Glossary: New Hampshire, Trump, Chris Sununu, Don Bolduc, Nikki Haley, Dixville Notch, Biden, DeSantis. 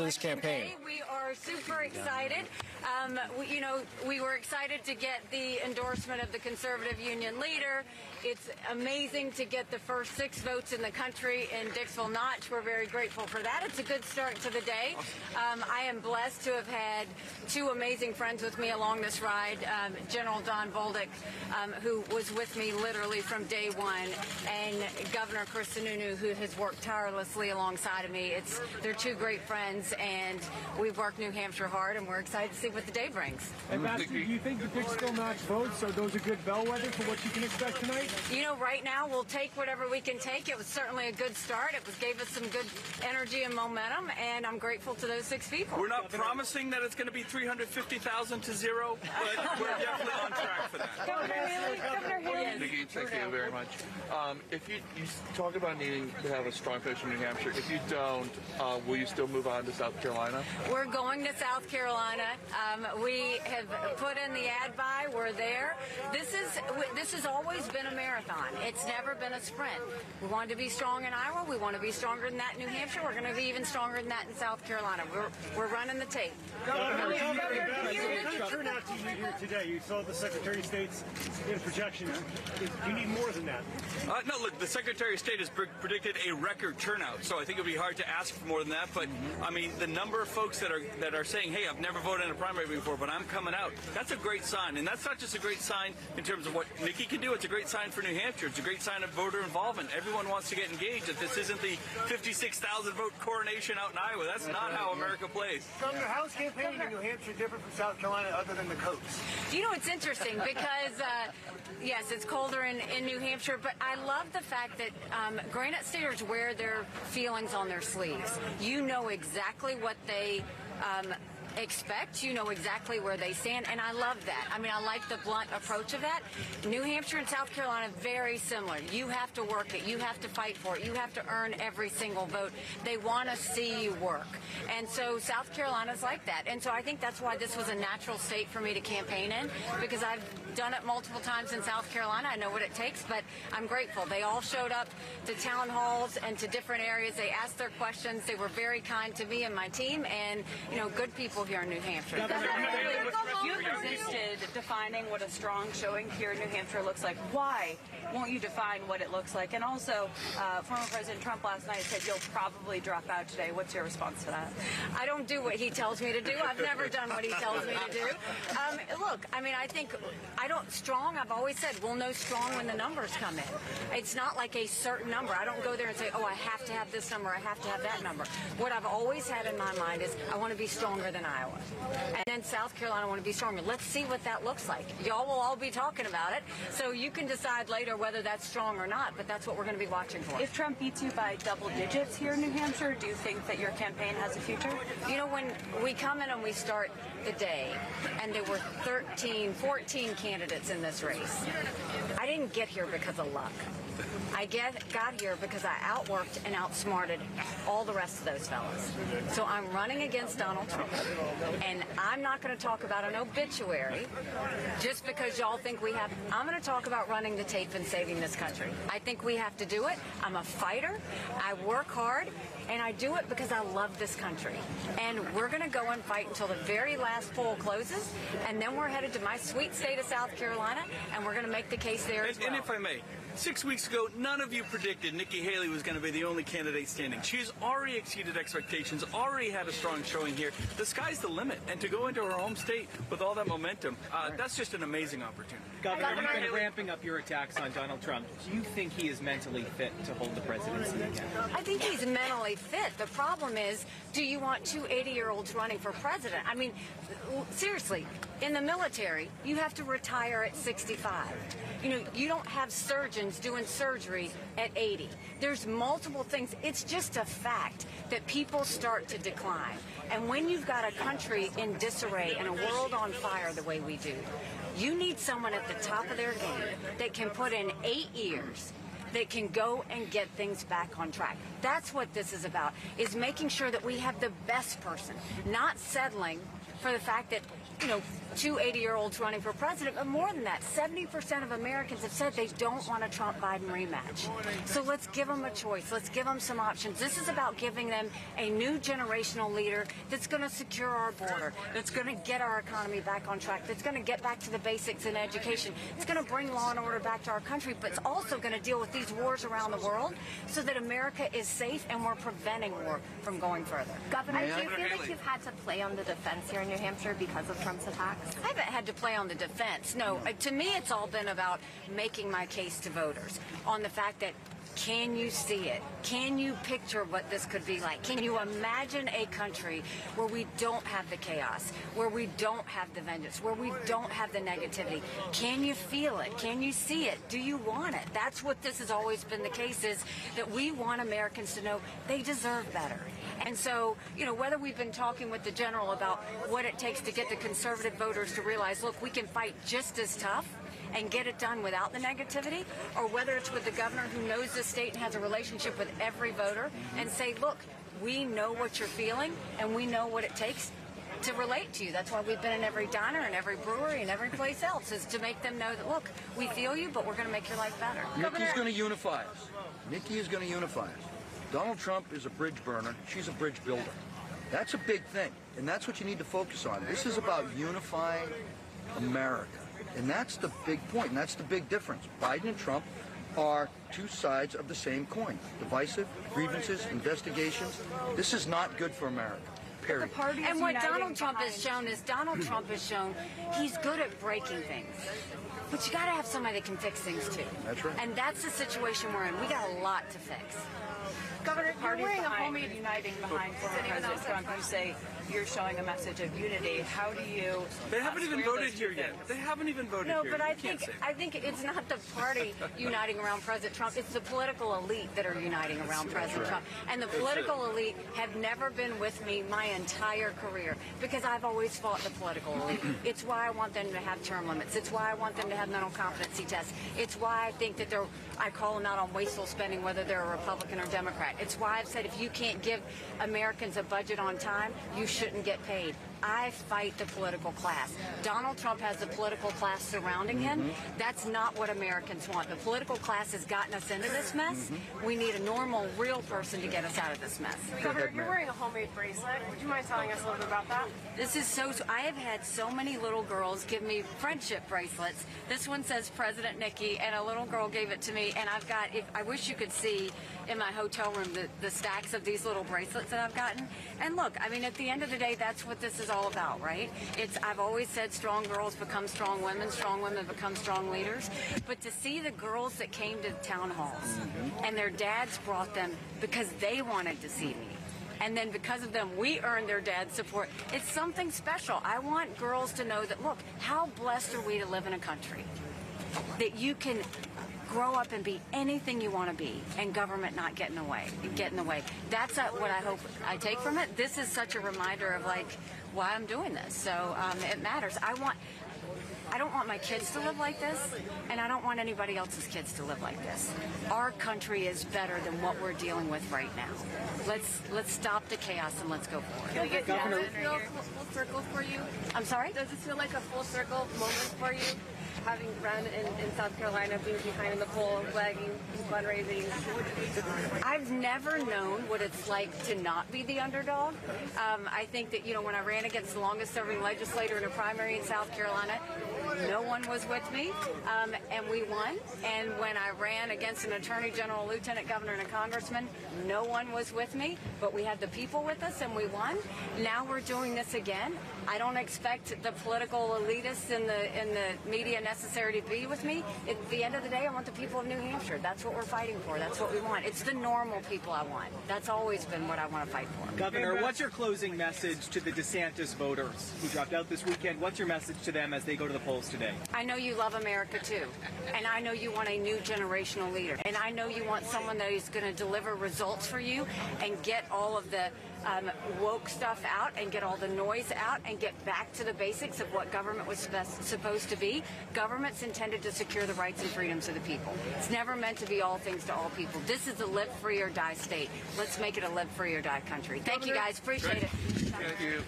for this campaign? Today. We are super excited. We were excited to get the endorsement of the conservative union leader. It's amazing to get the first 6 votes in the country in Dixville Notch. We're very grateful for that. It's a good start to the day. I am blessed to have had 2 amazing friends with me along this ride, General Don Bolduc, who was with me literally from day one, and Governor Chris Sununu, who has worked tirelessly alongside of me. They're 2 great friends, and we've worked New Hampshire hard, and we're excited to see what the day brings. And Madison, do you think the Dixville Notch votes are those a good bellwether for what you can expect tonight? You know, right now we'll take whatever we can take. It was certainly a good start. It gave us some good energy and momentum, and I'm grateful to those 6 people. We're not promising that it's going to be 350,000 to 0, but we're definitely on track for that. Nikki, thank you very much. If you talk about needing to have a strong push in New Hampshire, if you don't, will you still move on to South Carolina? We're going to South Carolina. We have put in the ad buy. We're there. This has always been a marathon. It's never been a sprint. We wanted to be strong in Iowa. We want to be stronger than that in New Hampshire. We're going to be even stronger than that in South Carolina. We're running the tape. Governor, the turnout you need here today, you saw the Secretary of State's projection. You need more than that. No, look, the Secretary of State has predicted a record turnout, so I think it would be hard to ask for more than that. But I mean, the number of folks that are saying, "Hey, I've never voted in a primary before, but I'm coming out," that's a great sign, and that's not just a great sign in terms of what Nikki can do. It's a great sign for New Hampshire. It's a great sign of voter involvement. Everyone wants to get engaged. That this isn't the 56,000 vote coronation out in Iowa. That's not how America plays. Governor, how is campaigning in New Hampshire different from South Carolina, other than the coats? You know, it's interesting because yes, it's colder in New Hampshire, but I love the fact that Granite Staters wear their feelings on their sleeves. You know exactly what they expect. You know exactly where they stand, and I love that. I mean, I like the blunt approach of that. New Hampshire and South Carolina, very similar. You have to work it. You have to fight for it. You have to earn every single vote. They want to see you work. And so South Carolina's like that. And so I think that's why this was a natural state for me to campaign in, because I've done it multiple times in South Carolina. I know what it takes, but I'm grateful. They all showed up to town halls and to different areas. They asked their questions. They were very kind to me and my team, and, you know, good people here in New Hampshire. You resisted defining what a strong showing here in New Hampshire looks like. Why won't you define what it looks like? And also, former President Trump last night said you'll probably drop out today. What's your response to that? I don't do what he tells me to do. I've never done what he tells me to do. Look, I mean, I think I've always said we'll know strong when the numbers come in. It's not like a certain number. I don't go there and say, oh, I have to have this number, I have to have that number. What I've always had in my mind is I want to be stronger than Iowa. And then South Carolina, I want to be stronger. Let's see what that looks like. Y'all will all be talking about it, so you can decide later whether that's strong or not, but that's what we're going to be watching for. If Trump beats you by double digits here in New Hampshire, do you think that your campaign has a future? You know, when we come in and we start the day, and there were 13, 14 candidates in this race. I didn't get here because of luck. I got here because I outworked and outsmarted all the rest of those fellas. So I'm running against Donald Trump, and I'm not going to talk about an obituary just because y'all think we have. I'm going to talk about running the tape and saving this country. I think we have to do it. I'm a fighter. I work hard, and I do it because I love this country. And we're going to go and fight until the very last poll closes, and then we're headed to my sweet state of South Carolina, and we're going to make the case there as well. And if I may, 6 weeks ago, none of you predicted Nikki Haley was going to be the only candidate standing. She's already exceeded expectations, already had a strong showing here. The sky's the limit, and to go into her home state with all that momentum, that's just an amazing opportunity. Governor, you've been ramping up your attacks on Donald Trump. Do you think he is mentally fit to hold the presidency again? I think he's mentally fit. The problem is, do you want 2 80-year-olds running for president? I mean, seriously, in the military, you have to retire at 65. You know, you don't have surgeons doing surgery at 80. There's multiple things. It's just a fact that people start to decline. And when you've got a country in disarray and a world on fire the way we do, you need someone at the top of their game that can put in 8 years that can go and get things back on track. That's what this is about, is making sure that we have the best person, not settling for the fact that, you know, two 80-year-olds running for president, but more than that, 70% of Americans have said they don't want a Trump-Biden rematch. So let's give them a choice. Let's give them some options. This is about giving them a new generational leader that's going to secure our border, that's going to get our economy back on track, that's going to get back to the basics in education, it's going to bring law and order back to our country, but it's also going to deal with these wars around the world so that America is safe and we're preventing war from going further. Governor, do you feel like you've had to play on the defense here in New Hampshire because of Trump's attack? I haven't had to play on the defense. No, to me, it's all been about making my case to voters on the fact that, can you see it? Can you picture what this could be like? Can you imagine a country where we don't have the chaos, where we don't have the vengeance, where we don't have the negativity? Can you feel it? Can you see it? Do you want it? That's what this has always been the case, is that we want Americans to know they deserve better. And so, you know, whether we've been talking with the general about what it takes to get the conservative voters to realize, look, we can fight just as tough and get it done without the negativity, or whether it's with the governor who knows the state and has a relationship with every voter and say, look, we know what you're feeling and we know what it takes to relate to you. That's why we've been in every diner and every brewery and every place else, is to make them know that, look, we feel you, but we're going to make your life better. Nikki's going to unify us. Nikki is going to unify us. Donald Trump is a bridge burner. She's a bridge builder. That's a big thing, and that's what you need to focus on. This is about unifying America. And that's the big point, and that's the big difference. Biden and Trump are two sides of the same coin. Divisive, grievances, investigations. This is not good for America. Period. And what Donald Trump has shown is he's good at breaking things. But you got to have somebody that can fix things too. That's right. And that's the situation we're in. We got a lot to fix. Governor, you're wearing a helmet uniting behind President Trump. You say you're showing a message of unity. How do you? They haven't even voted here yet. They haven't even voted here. No, but I think it's not the party uniting around President Trump. It's the political elite that are uniting around President Trump. And the political elite have never been with me my entire career, because I've always fought the political elite. It's why I want them to have term limits. It's why I want them to have mental competency tests. It's why I think that I call them out on wasteful spending, whether they're a Republican or Democrat. It's why I've said if you can't give Americans a budget on time, you shouldn't get paid. I fight the political class. Donald Trump has the political class surrounding him. That's not what Americans want. The political class has gotten us into this mess. We need a normal, real person to get us out of this mess. Governor, you're wearing a homemade bracelet. Would you mind telling us a little bit about that? This is so, I have had so many little girls give me friendship bracelets. This one says President Nikki, and a little girl gave it to me, and I've got, I wish you could see in my hotel room the stacks of these little bracelets that I've gotten. And look, I mean, at the end of the day, that's what this is all about, right? It's, I've always said strong girls become strong women become strong leaders. But to see the girls that came to town halls and their dads brought them because they wanted to see me, and then because of them, we earned their dad's support. It's something special. I want girls to know that, look, how blessed are we to live in a country that you can grow up and be anything you want to be, and government not get in the way. That's what I hope I take from it. This is such a reminder of, like, why I'm doing this. So it matters. I don't want my kids to live like this, and I don't want anybody else's kids to live like this. Our country is better than what we're dealing with right now. Let's stop the chaos and let's go forward. Does it feel full circle for you? I'm sorry? Does it feel like a full circle moment for you? Having run in South Carolina, being behind in the polls, lagging, fundraising. I've never known what it's like to not be the underdog. I think that, you know, when I ran against the longest-serving legislator in a primary in South Carolina, no one was with me, and we won. And when I ran against an attorney general, lieutenant governor, and a congressman, no one was with me, but we had the people with us, and we won. Now we're doing this again. I don't expect the political elitists in the media necessary to be with me. At the end of the day, I want the people of New Hampshire. That's what we're fighting for. That's what we want. It's the normal people I want. That's always been what I want to fight for. Governor, what's your closing message to the DeSantis voters who dropped out this weekend? What's your message to them as they go to the polls today? I know you love America, too. And I know you want a new generational leader. And I know you want someone that is going to deliver results for you and get all of the woke stuff out and get all the noise out and get back to the basics of what government was supposed to be. Government's intended to secure the rights and freedoms of the people. It's never meant to be all things to all people. This is a live free or die state. Let's make it a live free or die country. Thank you guys. Appreciate it. Thank you.